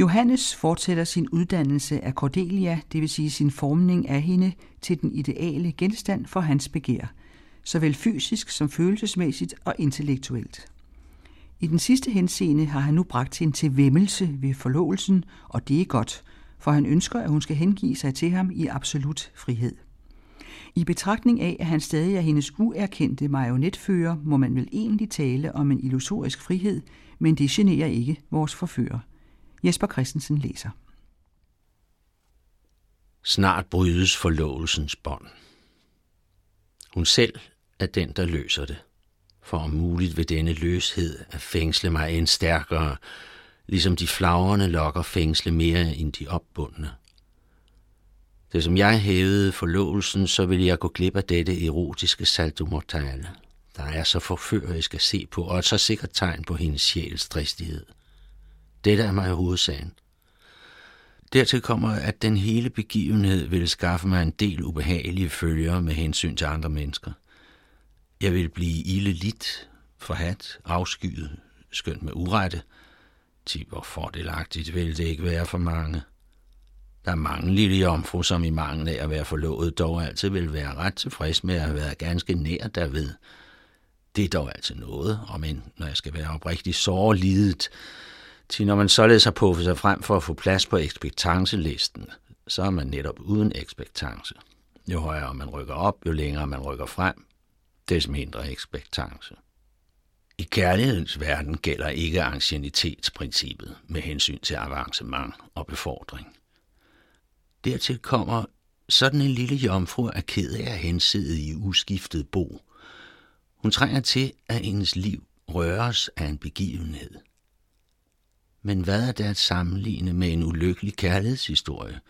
Johannes fortsætter sin uddannelse af Cordelia, det vil sige sin formning af hende til den ideale genstand for hans begær, såvel fysisk som følelsesmæssigt og intellektuelt. I den sidste henseende har han nu bragt hende til væmmelse ved forlovelsen, og det er godt, for han ønsker, at hun skal hengive sig til ham i absolut frihed. I betragtning af, at han stadig er hendes uerkendte marionetfører, må man vel egentlig tale om en illusorisk frihed, men det generer ikke vores forfører. Jesper Christensen læser. Snart brydes forlovelsens bånd. Hun selv er den, der løser det, for om muligt ved denne løshed at fængsle mig end stærkere, ligesom de flagrende lokker fængsle mere end de opbundne. Det som jeg hævede forlovelsen, så ville jeg gå glip af dette erotiske salto mortale, der er så forførerisk at se på, og et så sikkert tegn på hendes sjæls dristighed. Dette er mig hovedsagen. Dertil kommer, at den hele begivenhed ville skaffe mig en del ubehagelige følger med hensyn til andre mennesker. Jeg ville blive ilde lidt, forhat, afskyet, skønt med urette. Til hvor fordelagtigt ville det ikke være for mange. Der er mange lille jomfru, som i mangel af at være forlovet, dog altid vil være ret tilfreds med at have været ganske nær derved. Det er dog altid noget, og men når jeg skal være oprigtig sårlidet, til når man således har puffet sig frem for at få plads på ekspektancelisten, så er man netop uden ekspektance. Jo højere man rykker op, jo længere man rykker frem, des mindre ekspektance. I kærlighedens verden gælder ikke anciennitetsprincippet med hensyn til avancement og befordring. Dertil kommer, sådan en lille jomfru er ked af at hensidde i uskiftet bo. Hun trænger til, at hendes liv røres af en begivenhed. Men hvad er der at sammenligne med en ulykkelig kærlighedshistorie?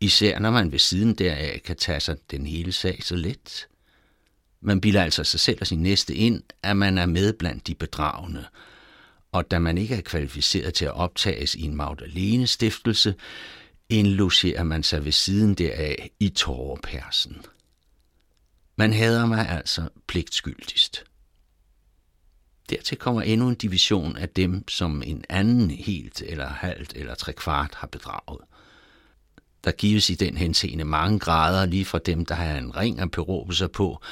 Især når man ved siden deraf kan tage sig den hele sag så let. Man bilder altså sig selv og sin næste ind, at man er med blandt de bedragende. Og da man ikke er kvalificeret til at optages i en Magdalene-stiftelse, indlogerer man sig ved siden deraf i tårepersen. Man hader mig altså pligtskyldigst. Dertil kommer endnu en division af dem, som en anden helt eller halvt eller trekvart har bedraget. Der gives i den henseende mange grader, lige fra dem, der har en ring at beråbe sig på,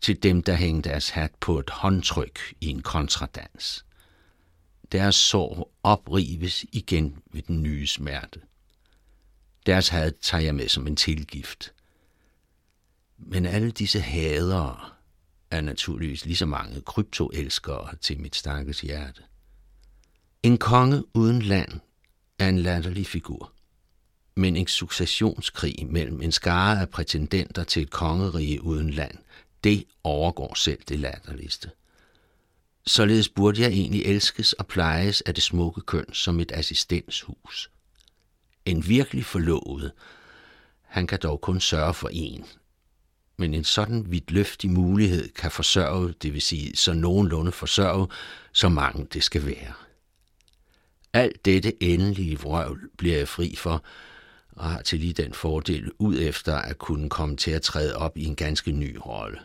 til dem, der hænger deres hat på et håndtryk i en kontradans. Deres sorg oprives igen ved den nye smerte. Deres had tager jeg med som en tilgift. Men alle disse hadere er naturligvis lige så mange kryptoelskere til mit stakkels hjerte. En konge uden land er en latterlig figur, men en successionskrig mellem en skare af prætendenter til et kongerige uden land, det overgår selv det latterligste. Således burde jeg egentlig elskes og plejes af det smukke køn som et assistenshus. En virkelig forlovet, han kan dog kun sørge for en, men en sådan vidtløftig mulighed kan forsørge, det vil sige så nogenlunde forsørge, så mange det skal være. Alt dette endelige vrøvl bliver jeg fri for, og har til lige den fordel ud efter at kunne komme til at træde op i en ganske ny rolle.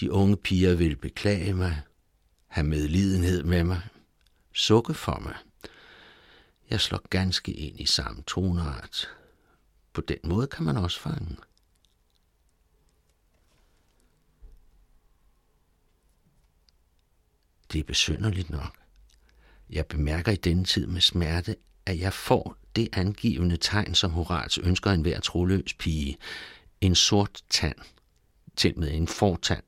De unge piger vil beklage mig, have medlidenhed med mig, sukke for mig. Jeg slår ganske ind i samme toneart. På den måde kan man også fange. Det er besynderligt nok. Jeg bemærker i denne tid med smerte, at jeg får det angivende tegn, som Horats ønsker enhver troløs pige. En sort tand, til med en fortand,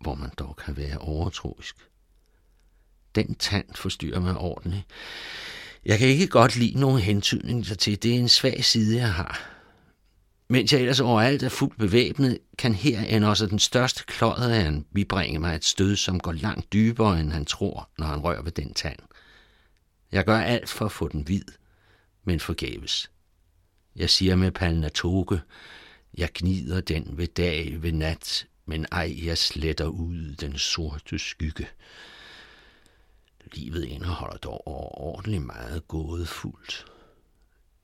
hvor man dog kan være overtroisk. Den tand forstyrrer mig ordentligt. Jeg kan ikke godt lide nogen hentydninger til. Det er en svag side, jeg har. Mens jeg ellers overalt er fuldt bevæbnet, kan her end også den største klodder bibringe mig et stød, som går langt dybere, end han tror, når han rører ved den tand. Jeg gør alt for at få den hvid, men forgæves. Jeg siger med pallen af toge, jeg gnider den ved dag, ved nat, men ej, jeg sletter ud den sorte skygge. Livet indeholder dog overordentligt meget gådefuldt.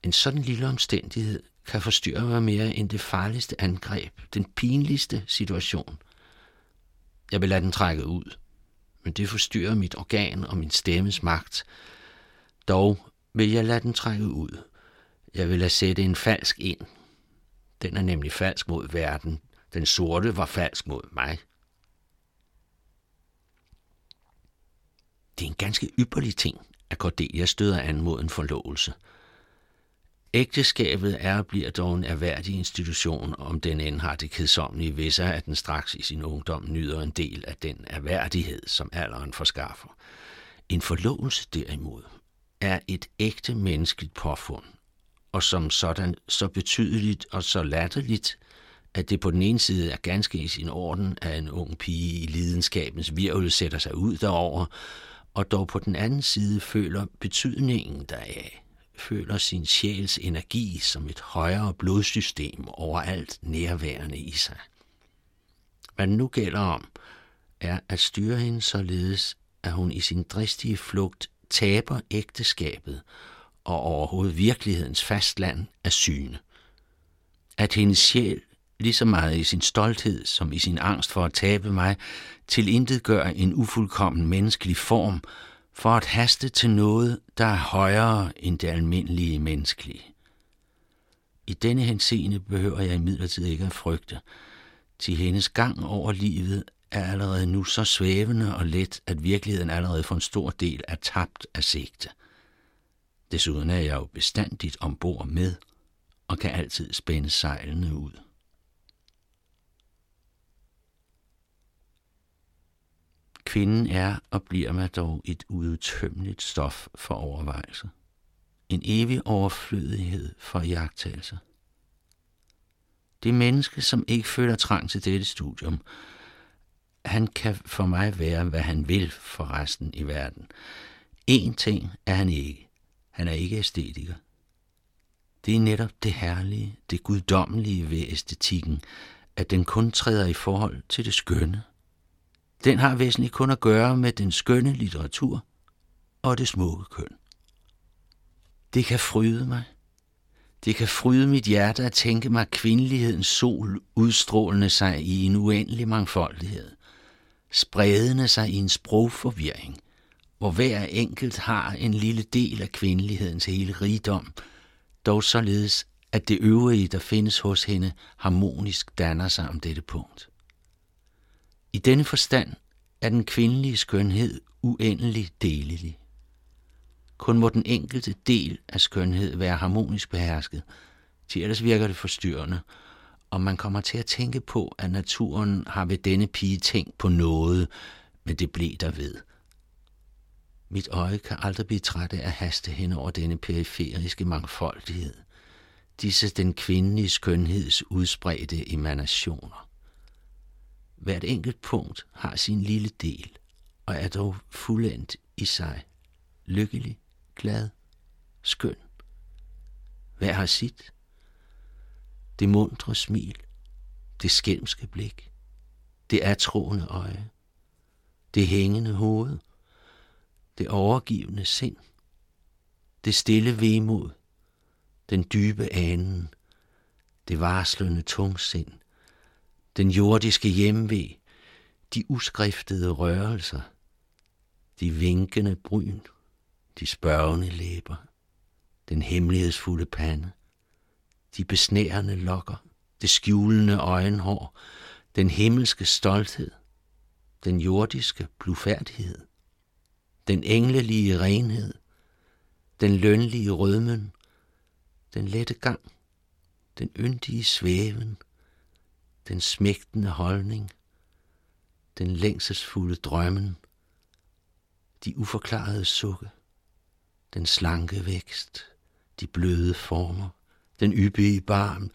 En sådan lille omstændighed kan forstyrre mig mere end det farligste angreb, den pinligste situation. Jeg vil lade den trække ud, men det forstyrrer mit organ og min stemmes magt. Dog vil jeg lade den trække ud. Jeg vil lade sætte en falsk ind. Den er nemlig falsk mod verden. Den sorte var falsk mod mig. Det er en ganske ypperlig ting, at Cordelia støder an mod en forlovelse. Ægteskabet er og bliver dog en erhverdig institution, om den end har det kedsommelige ved sig, at den straks i sin ungdom nyder en del af den erhverdighed, som alderen forskaffer. En forlovelse derimod er et ægte menneskeligt påfund, og som sådan så betydeligt og så latterligt, at det på den ene side er ganske i sin orden, at en ung pige i lidenskabens virvel sætter sig ud derover, og dog på den anden side føler betydningen deraf, føler sin sjæls energi som et højere blodsystem overalt nærværende i sig. Hvad det nu gælder om, er at styre hende således, at hun i sin dristige flugt taber ægteskabet og overhovedet virkelighedens fastland af syne. At hendes sjæl, lige så meget i sin stolthed som i sin angst for at tabe mig, tilintetgør en ufuldkommen menneskelig form for at haste til noget, der er højere end det almindelige menneskelige. I denne henseende behøver jeg imidlertid ikke at frygte, til hendes gang over livet er allerede nu så svævende og let, at virkeligheden allerede for en stor del er tabt af sigte. Desuden er jeg jo bestandigt ombord med, og kan altid spænde sejlene ud. Kvinden er og bliver mig dog et udtømmeligt stof for overvejelser. En evig overflødighed for iagttagelser. Det menneske, som ikke føler trang til dette studium, han kan for mig være, hvad han vil for resten i verden. En ting er han ikke. Han er ikke æstetiker. Det er netop det herlige, det guddommelige ved æstetikken, at den kun træder i forhold til det skønne. Den har væsentligt kun at gøre med den skønne litteratur og det smukke køn. Det kan fryde mig. Det kan fryde mit hjerte at tænke mig kvindelighedens sol udstrålende sig i en uendelig mangfoldighed, spredende sig i en sprogforvirring, hvor hver enkelt har en lille del af kvindelighedens hele rigdom, dog således, at det øvrige, der findes hos hende, harmonisk danner sig om dette punkt. I denne forstand er den kvindelige skønhed uendelig delelig. Kun må den enkelte del af skønhed være harmonisk behersket, til ellers virker det forstyrrende, og man kommer til at tænke på, at naturen har ved denne pige tænkt på noget, men det blev der ved. Mit øje kan aldrig blive træt af at haste hen over denne periferiske mangfoldighed, disse den kvindelige skønheds udspredte emanationer. Hvert enkelt punkt har sin lille del, og er dog fuldendt i sig. Lykkelig, glad, skøn. Hver har sit. Det muntre smil, det skælmske blik, det atroende øje, det hængende hoved, det overgivende sind, det stille vemod, den dybe anden, det varslende tungsind, den jordiske hjemve, de uskriftede rørelser, de vinkende bryn, de spørgende læber, den hemmelighedsfulde pande, de besnærende lokker, det skjulende øjenhår, den himmelske stolthed, den jordiske blufærdighed, den englelige renhed, den lønlige rødmen, den lette gang, den yndige svæven, den smægtende holdning, den længselsfulde drømmen, de uforklarede sukke, den slanke vækst, de bløde former, den yppige barm,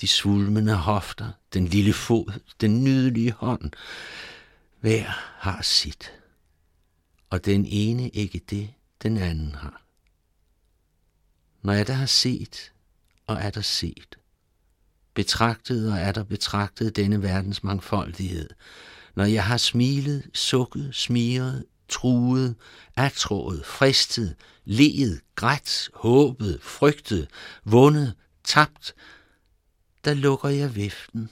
de svulmende hofter, den lille fod, den nydelige hånd. Hver har sit, og den ene ikke det, den anden har. Når jeg der har set, og er der set, betragtet og er der betragtet denne verdens mangfoldighed, når jeg har smilet, sukket, smiret, truet, atrådet, fristet, leet, grædt, håbet, frygtet, vundet, tabt, der lukker jeg viften,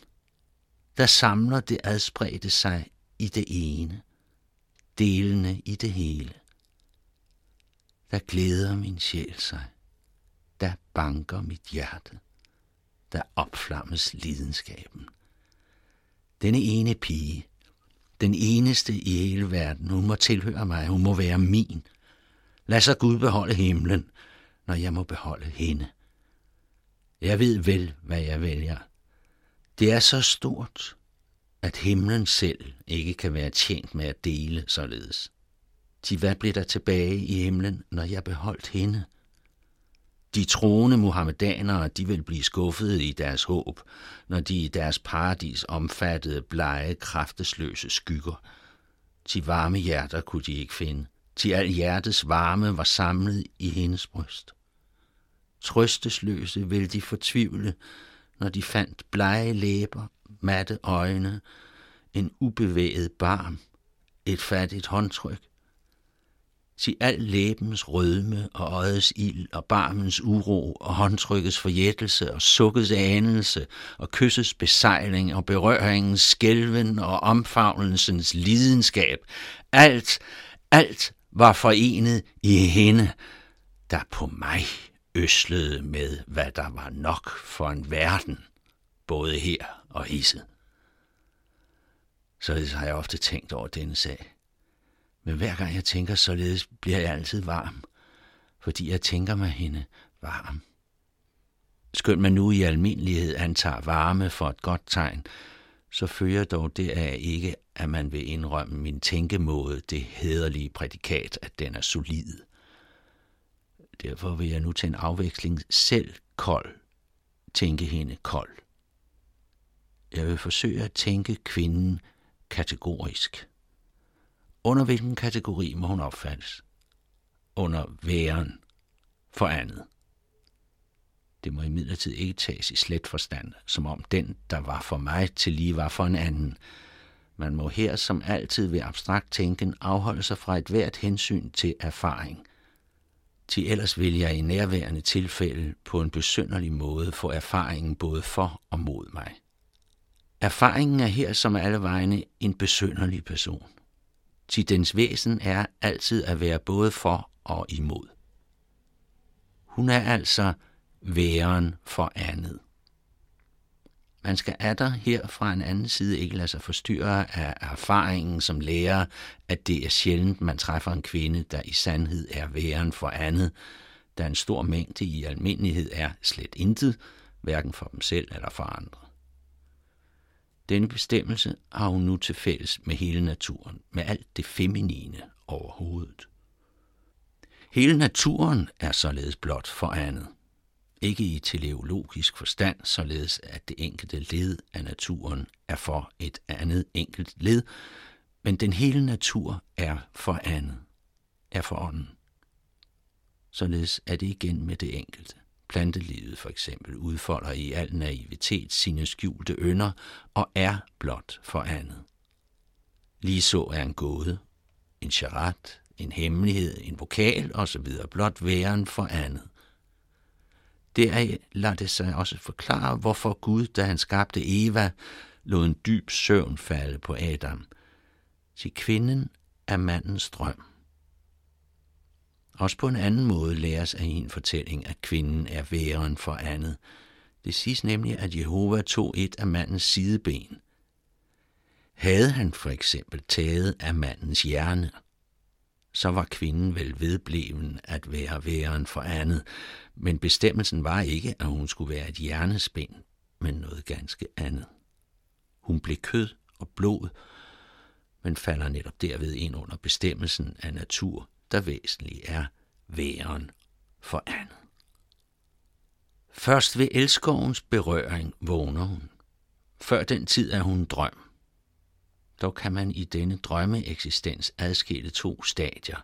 der samler det adspredte sig i det ene, delene i det hele. Der glæder min sjæl sig. Der banker mit hjerte. Der opflammes lidenskaben. Denne ene pige, den eneste i hele verden, hun må tilhøre mig, hun må være min. Lad så Gud beholde himlen, når jeg må beholde hende. Jeg ved vel, hvad jeg vælger. Det er så stort, at himlen selv ikke kan være tjent med at dele således. Til hvad blev der tilbage i himlen, når jeg beholdt hende? De troende muhammedanere, de vil blive skuffede i deres håb, når de i deres paradis omfattede blege, kraftesløse skygger. Til varme hjerter kunne de ikke finde. Til al hjertets varme var samlet i hendes bryst. Trøstesløse ville de fortvivle, når de fandt blege læber, matte øjne, en ubevæget barm, et fattigt håndtryk. Sig al læbens rødme og øjets ild og barmens uro og håndtrykkets forjættelse og sukkets anelse og kyssets besejling og berøringens skælven og omfavnelsens lidenskab. Alt var forenet i hende, der på mig øslede med, hvad der var nok for en verden, både her og hisset. Således har jeg ofte tænkt over denne sag. Men hver gang jeg tænker således, bliver jeg altid varm, fordi jeg tænker mig hende varm. Skønt man nu i almindelighed antager varme for et godt tegn, så fører dog deraf ikke, at man vil indrømme min tænkemåde det hæderlige prædikat, at den er solid. Derfor vil jeg nu til en afveksling selv kold tænke hende kold. Jeg vil forsøge at tænke kvinden kategorisk. Under hvilken kategori må hun opfattes? Under væren for andet. Det må imidlertid ikke tages i slet forstand, som om den, der var for mig, til lige var for en anden. Man må her som altid ved abstrakt tænken afholde sig fra et hvert hensyn til erfaring. Til ellers vil jeg i nærværende tilfælde på en besynderlig måde få erfaringen både for og mod mig. Erfaringen er her som alle vegne en besynderlig person. Til dens væsen er altid at være både for og imod. Hun er altså væren for andet. Man skal atter her fra en anden side ikke lade sig forstyrre af erfaringen, som lærer, at det er sjældent, man træffer en kvinde, der i sandhed er væren for andet, da en stor mængde i almindelighed er slet intet, hverken for dem selv eller for andre. Denne bestemmelse har hun nu til fælles med hele naturen, med alt det feminine overhovedet. Hele naturen er således blot for andet. Ikke i teleologisk forstand, således at det enkelte led af naturen er for et andet enkelt led, men den hele natur er for andet, er for ånden. Således er det igen med det enkelte. Plantelivet for eksempel udfolder i al naivitet sine skjulte ynder og er blot for andet. Ligeså er en gåde, en charat, en hemmelighed, en vokal osv. blot væren for andet. Deraf lader det sig også forklare, hvorfor Gud, da han skabte Eva, lod en dyb søvn falde på Adam. Til kvinden er mandens drøm. Også på en anden måde læres af en fortælling, at kvinden er væren for andet. Det siges nemlig, at Jehova tog et af mandens sideben. Havde han for eksempel taget af mandens hjerne, så var kvinden vel vedbleven at være væren for andet, men bestemmelsen var ikke, at hun skulle være et hjernespind, men noget ganske andet. Hun blev kød og blod, men falder netop derved ind under bestemmelsen af natur, der væsentlig er væren for andet. Først ved elskovens berøring vågner hun. Før den tid er hun drøm. Dog kan man i denne drømmeeksistens adskille to stadier.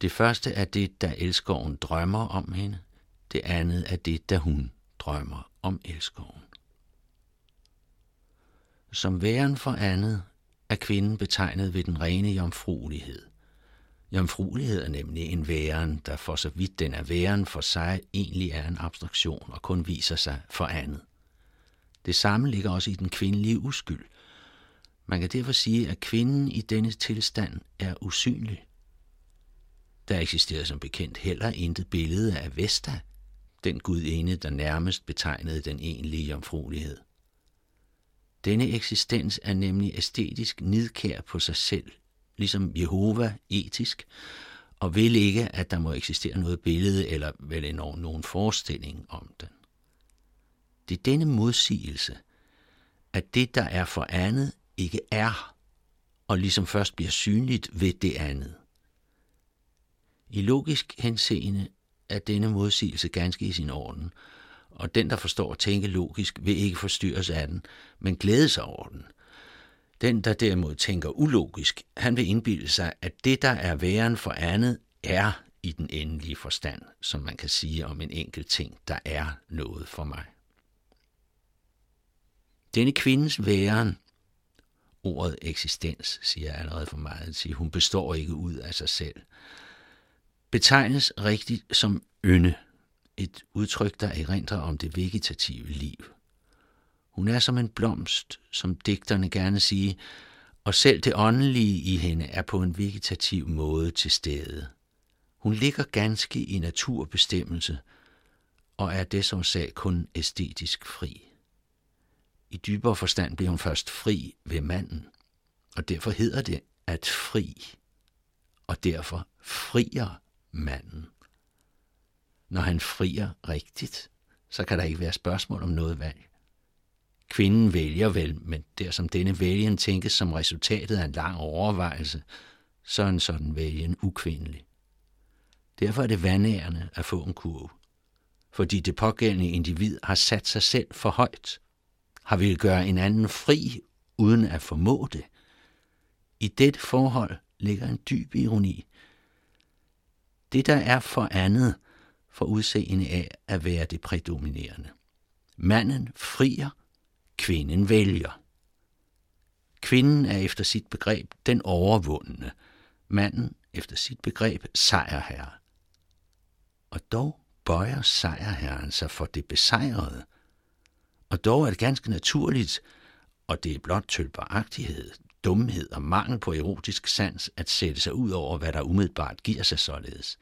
Det første er det, da elskoven drømmer om hende. Det andet er det, da hun drømmer om elskoven. Som væren for andet er kvinden betegnet ved den rene jomfruelighed. Jomfruelighed er nemlig en væren, der for så vidt den er væren for sig, egentlig er en abstraktion og kun viser sig for andet. Det samme ligger også i den kvindelige uskyld. Man kan derfor sige, at kvinden i denne tilstand er usynlig. Der eksisterede som bekendt heller intet billede af Vesta, den gudinde, der nærmest betegnede den egentlige jomfruelighed. Denne eksistens er nemlig æstetisk nidkær på sig selv, ligesom Jehova etisk, og vil ikke, at der må eksistere noget billede eller vel endnu nogen forestilling om den. Det er denne modsigelse, at det, der er for andet, ikke er, og ligesom først bliver synligt ved det andet. I logisk henseende er denne modsigelse ganske i sin orden, og den, der forstår at tænke logisk, vil ikke forstyrres af den, men glæde sig over den. Den, der derimod tænker ulogisk, han vil indbilde sig, at det, der er væren for andet, er i den endelige forstand, som man kan sige om en enkelt ting, der er noget for mig. Denne kvindens væren, ordet eksistens, siger allerede for meget til, hun består ikke ud af sig selv, betegnes rigtigt som ynde, et udtryk, der erindrer om det vegetative liv. Hun er som en blomst, som digterne gerne siger, og selv det åndelige i hende er på en vegetativ måde til stede. Hun ligger ganske i naturbestemmelse, og er det som sag kun æstetisk fri. I dybere forstand bliver hun først fri ved manden, og derfor hedder det at fri, og derfor frier manden. Når han frier rigtigt, så kan der ikke være spørgsmål om noget valg. Kvinden vælger vel, men dersom denne vælgen tænkes som resultatet af en lang overvejelse, så er en sådan vælgen ukvindelig. Derfor er det vandærende at få en kurve, fordi det pågældende individ har sat sig selv for højt, har ville gøre en anden fri uden at formå det. I dette forhold ligger en dyb ironi. Det, der er for andet, får udseende af at være det prædominerende. Manden frier, kvinden vælger. Kvinden er efter sit begreb den overvundne. Manden efter sit begreb sejrherre. Og dog bøjer sejrherren sig for det besejrede. Og dog er det ganske naturligt, og det er blot tølperagtighed, dumhed og mangel på erotisk sans at sætte sig ud over, hvad der umiddelbart giver sig således.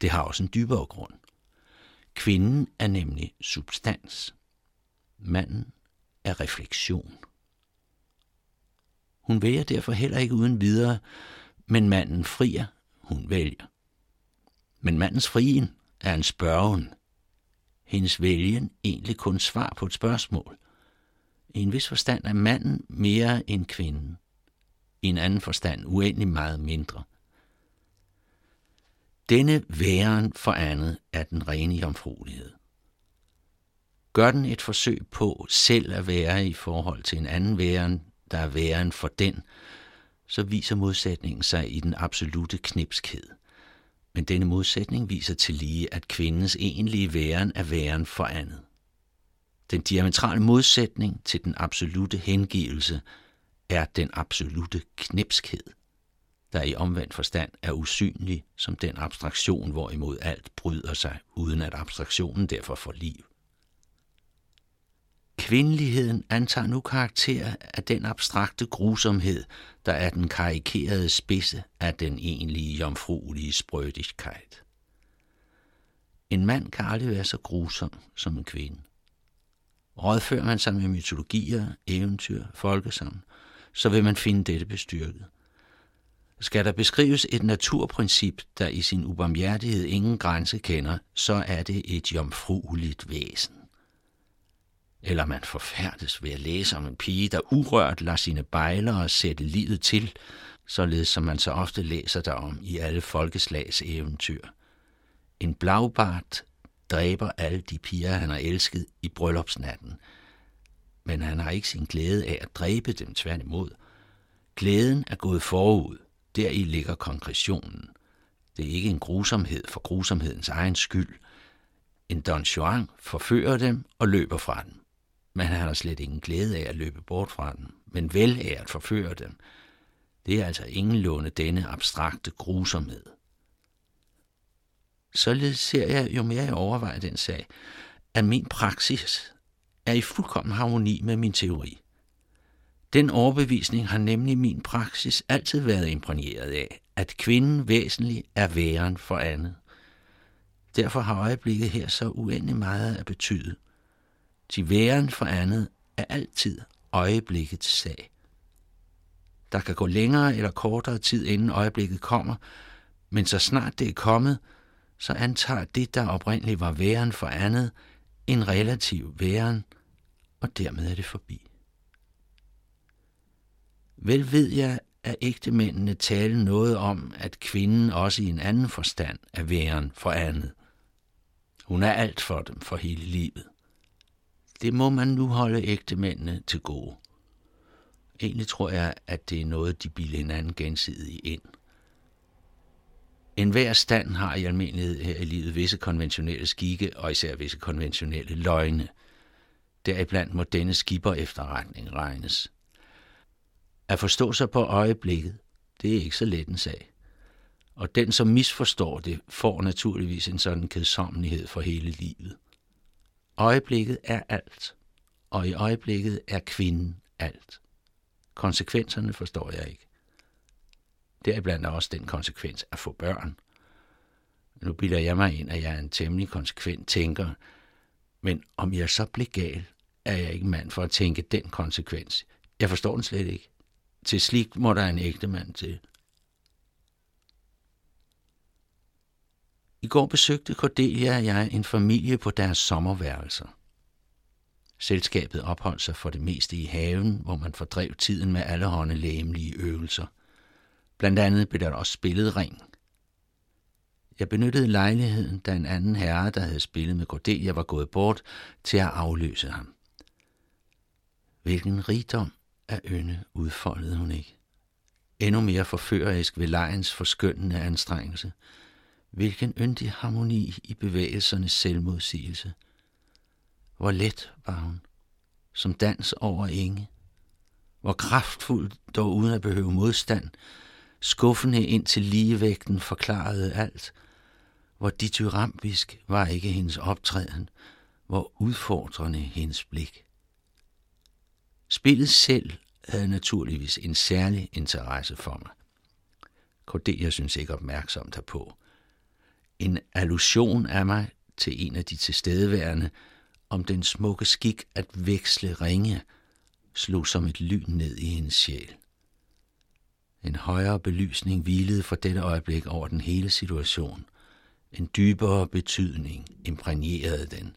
Det har også en dybere grund. Kvinden er nemlig substans. Manden er refleksion. Hun vælger derfor heller ikke uden videre, men manden frier, hun vælger. Men mandens frien er en spørgen. Hendes vælgen egentlig kun svar på et spørgsmål. I en vis forstand er manden mere end kvinden. I en anden forstand uendelig meget mindre. Denne væren for andet er den rene jomfruelighed. Gør den et forsøg på selv at være i forhold til en anden væren, der er væren for den, så viser modsætningen sig i den absolute knipskhed. Men denne modsætning viser tillige, at kvindens egentlige væren er væren for andet. Den diametrale modsætning til den absolute hengivelse er den absolute knipskhed, der i omvendt forstand er usynlig som den abstraktion, hvorimod alt bryder sig, uden at abstraktionen derfor får liv. Kvindeligheden antager nu karakter af den abstrakte grusomhed, der er den karikerede spidse af den egentlige jomfruelige sprødigkeit. En mand kan aldrig være så grusom som en kvinde. Rådfører man sig med mytologier, eventyr, folkesagn, så vil man finde dette bestyrket. Skal der beskrives et naturprincip, der i sin ubarmhjertighed ingen grænse kender, så er det et jomfrueligt væsen. Eller man forfærdes ved at læse om en pige, der urørt lader sine bejlere sætte livet til, således som man så ofte læser derom i alle folkeslags eventyr. En blaubart dræber alle de piger, han har elsket i bryllupsnatten, men han har ikke sin glæde af at dræbe dem, tværtimod. Glæden er gået forud. Deri ligger konkretionen. Det er ikke en grusomhed for grusomhedens egen skyld. En Don Juan forfører dem og løber fra dem. Men han har slet ingen glæde af at løbe bort fra dem, men vel af at forføre dem. Det er altså ingenlunde denne abstrakte grusomhed. Således ser jeg, jo mere jeg overvejer den sag, at min praksis er i fuldkommen harmoni med min teori. Den overbevisning har nemlig min praksis altid været imprægneret af, at kvinden væsentlig er væren for andet. Derfor har øjeblikket her så uendelig meget at betyde. Til væren for andet er altid øjeblikkets sag. Der kan gå længere eller kortere tid, inden øjeblikket kommer, men så snart det er kommet, så antager det, der oprindeligt var væren for andet, en relativ væren, og dermed er det forbi. Vel ved jeg, at ægtemændene taler noget om, at kvinden også i en anden forstand er væren for andet. Hun er alt for dem for hele livet. Det må man nu holde ægtemændene til gode. Egentlig tror jeg, at det er noget, de bilder hinanden gensidigt ind. En hver stand har i almindelighed her i livet visse konventionelle skikke og især visse konventionelle løgne. Deriblandt må denne skipper efterretning regnes. At forstå sig på øjeblikket, det er ikke så let en sag. Og den, som misforstår det, får naturligvis en sådan kedsommelighed for hele livet. Øjeblikket er alt, og i øjeblikket er kvinden alt. Konsekvenserne forstår jeg ikke. Deriblandt er også den konsekvens at få børn. Nu bilder jeg mig ind, at jeg er en temmelig konsekvent tænker, men om jeg så blev gal, er jeg ikke mand for at tænke den konsekvens. Jeg forstår den slet ikke. Til slik må der en ægte mand til. I går besøgte Cordelia og jeg en familie på deres sommerværelser. Selskabet opholdt sig for det meste i haven, hvor man fordrev tiden med allehånde lægemlige øvelser. Blandt andet blev der også spillet ring. Jeg benyttede lejligheden, da en anden herre, der havde spillet med Cordelia, var gået bort, til at afløse ham. Hvilken rigdom af ynde udfoldede hun ikke. Endnu mere forførerisk ved lejens forskønnende anstrengelse. Hvilken yndig harmoni i bevægelsernes selvmodsigelse. Hvor let var hun, som dans over enge. Hvor kraftfuldt, dog uden at behøve modstand, skuffende ind til ligevægten forklarede alt. Hvor dithyrambisk var ikke hendes optræden, hvor udfordrende hendes blik. Spillet selv havde naturligvis en særlig interesse for mig. Cordelia synes ikke opmærksomt herpå. En allusion af mig til en af de tilstedeværende om den smukke skik at veksle ringe slog som et lyn ned i hendes sjæl. En højere belysning hvilede fra dette øjeblik over den hele situation. En dybere betydning imprægnerede den.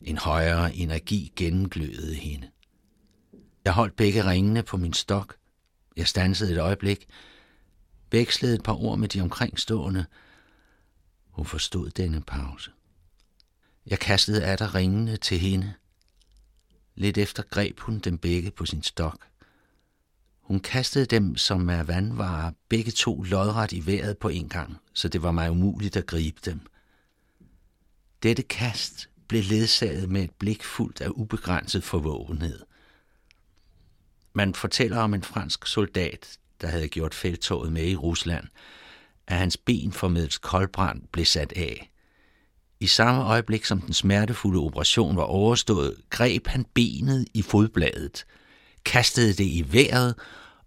En højere energi gennemglødede hende. Jeg holdt begge ringene på min stok. Jeg stansede et øjeblik, vekslede et par ord med de omkringstående. Hun forstod denne pause. Jeg kastede atter ringene til hende. Lidt efter greb hun dem begge på sin stok. Hun kastede dem, som er vandvarer, begge to lodret i vejret på en gang, så det var mig umuligt at gribe dem. Dette kast blev ledsaget med et blik fuldt af ubegrænset forvågenhed. Man fortæller om en fransk soldat, der havde gjort felttoget med i Rusland, at hans ben formedels koldbrand blev sat af. I samme øjeblik, som den smertefulde operation var overstået, greb han benet i fodbladet, kastede det i vejret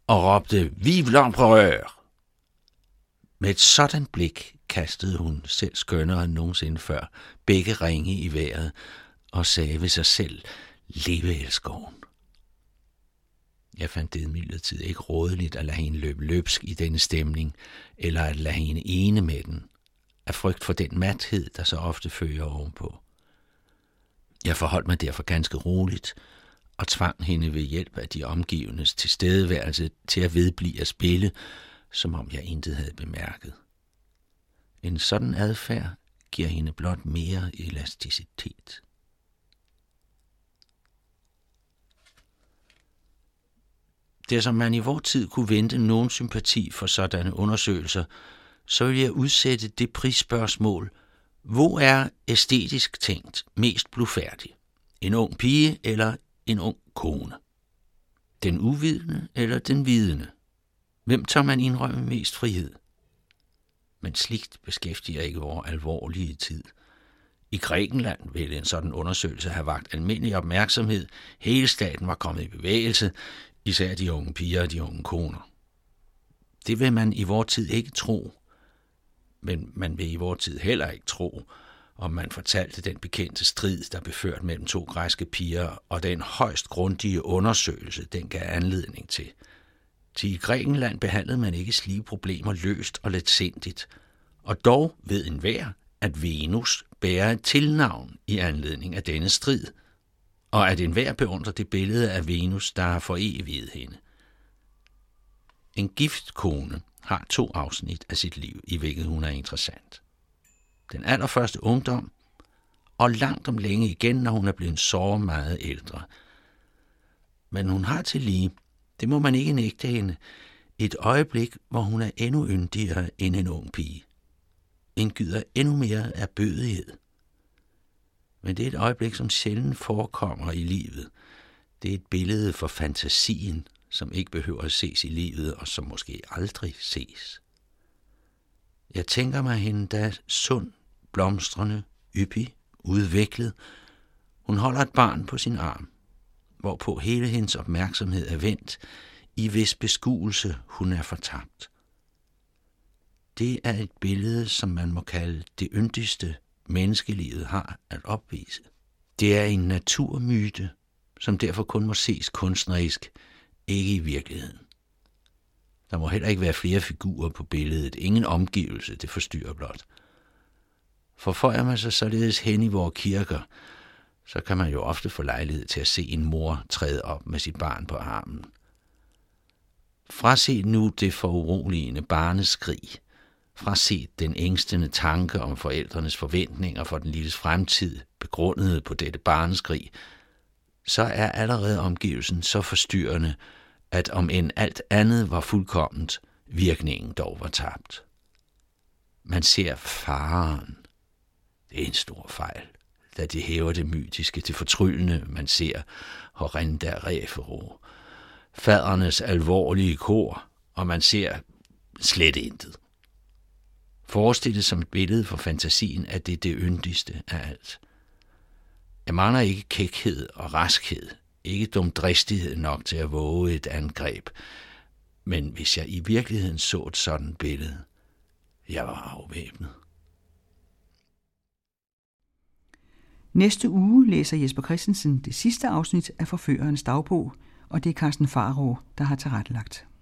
og råbte "Vive l'empereur!" Med et sådan blik kastede hun, selv skønnere end nogensinde før, begge ringe i vejret og sagde ved sig selv "Leve elskoven!" Jeg fandt det imidlertid ikke rådeligt at lade hende løbe løbsk i denne stemning, eller at lade hende ene med den, af frygt for den mathed, der så ofte følger ovenpå. Jeg forholdt mig derfor ganske roligt, og tvang hende ved hjælp af de omgivendes tilstedeværelse til at vedblive at spille, som om jeg intet havde bemærket. En sådan adfærd giver hende blot mere elasticitet. Det som man i vor tid kunne vente nogen sympati for sådanne undersøgelser, så vil jeg udsætte det prisspørgsmål, hvor er æstetisk tænkt mest blufærdig? En ung pige eller en ung kone? Den uvidende eller den vidende? Hvem tør man indrømme mest frihed? Men sligt beskæftiger ikke vor alvorlige tid. I Grækenland ville en sådan undersøgelse have vakt almindelig opmærksomhed. Hele staten var kommet i bevægelse. især de unge piger og de unge koner. Det vil man i vor tid ikke tro, men man vil i vor tid heller ikke tro, om man fortalte den bekendte strid, der blev ført mellem to græske piger, og den højst grundige undersøgelse, den gav anledning til. Til i Grækenland behandlede man ikke slige problemer løst og letsindigt, og dog ved enhver, at Venus bærer et tilnavn i anledning af denne strid, og at enhver beundrer det billede af Venus, der har foreviget hende. En gift kone har 2 afsnit af sit liv, i hvilket hun er interessant. Den allerførste ungdom, og langt om længe igen, når hun er blevet så meget ældre. Men hun har til lige, det må man ikke nægte hende, et øjeblik, hvor hun er endnu yndigere end en ung pige. Indgyder endnu mere af bødighed. Men det er et øjeblik, som sjældent forekommer i livet. Det er et billede for fantasien, som ikke behøver at ses i livet, og som måske aldrig ses. Jeg tænker mig hende, der er sund, blomstrende, yppig, udviklet. Hun holder et barn på sin arm, hvorpå hele hendes opmærksomhed er vendt, i hvis beskuelse hun er fortabt. Det er et billede, som man må kalde det yndigste, menneskelivet har at opvise. Det er en naturmyte, som derfor kun må ses kunstnerisk, ikke i virkeligheden. Der må heller ikke være flere figurer på billedet. Ingen omgivelse, det forstyrrer blot. Forfører man sig således hen i vores kirker, så kan man jo ofte få lejlighed til at se en mor træde op med sit barn på armen. Fraset nu det foruroligende barneskrig. Fraset den ængstende tanke om forældrenes forventninger for den lilles fremtid, begrundet på dette barneskrig, så er allerede omgivelsen så forstyrrende, at om end alt andet var fuldkomment, virkningen dog var tabt. Man ser faren. Det er en stor fejl, da de hæver det mytiske, det fortryllende, man ser horrenda refero. Fadernes alvorlige kor, og man ser slet intet. Forestillet som et billede for fantasien, at det er det yndigste af alt. Jeg mangler ikke kækhed og raskhed, ikke dumdristighed nok til at våge et angreb, men hvis jeg i virkeligheden så et sådan billede, jeg var afvæbnet. Næste uge læser Jesper Christensen det sidste afsnit af Forførerens dagbog, og det er Karsten Pharao, der har tilrettelagt.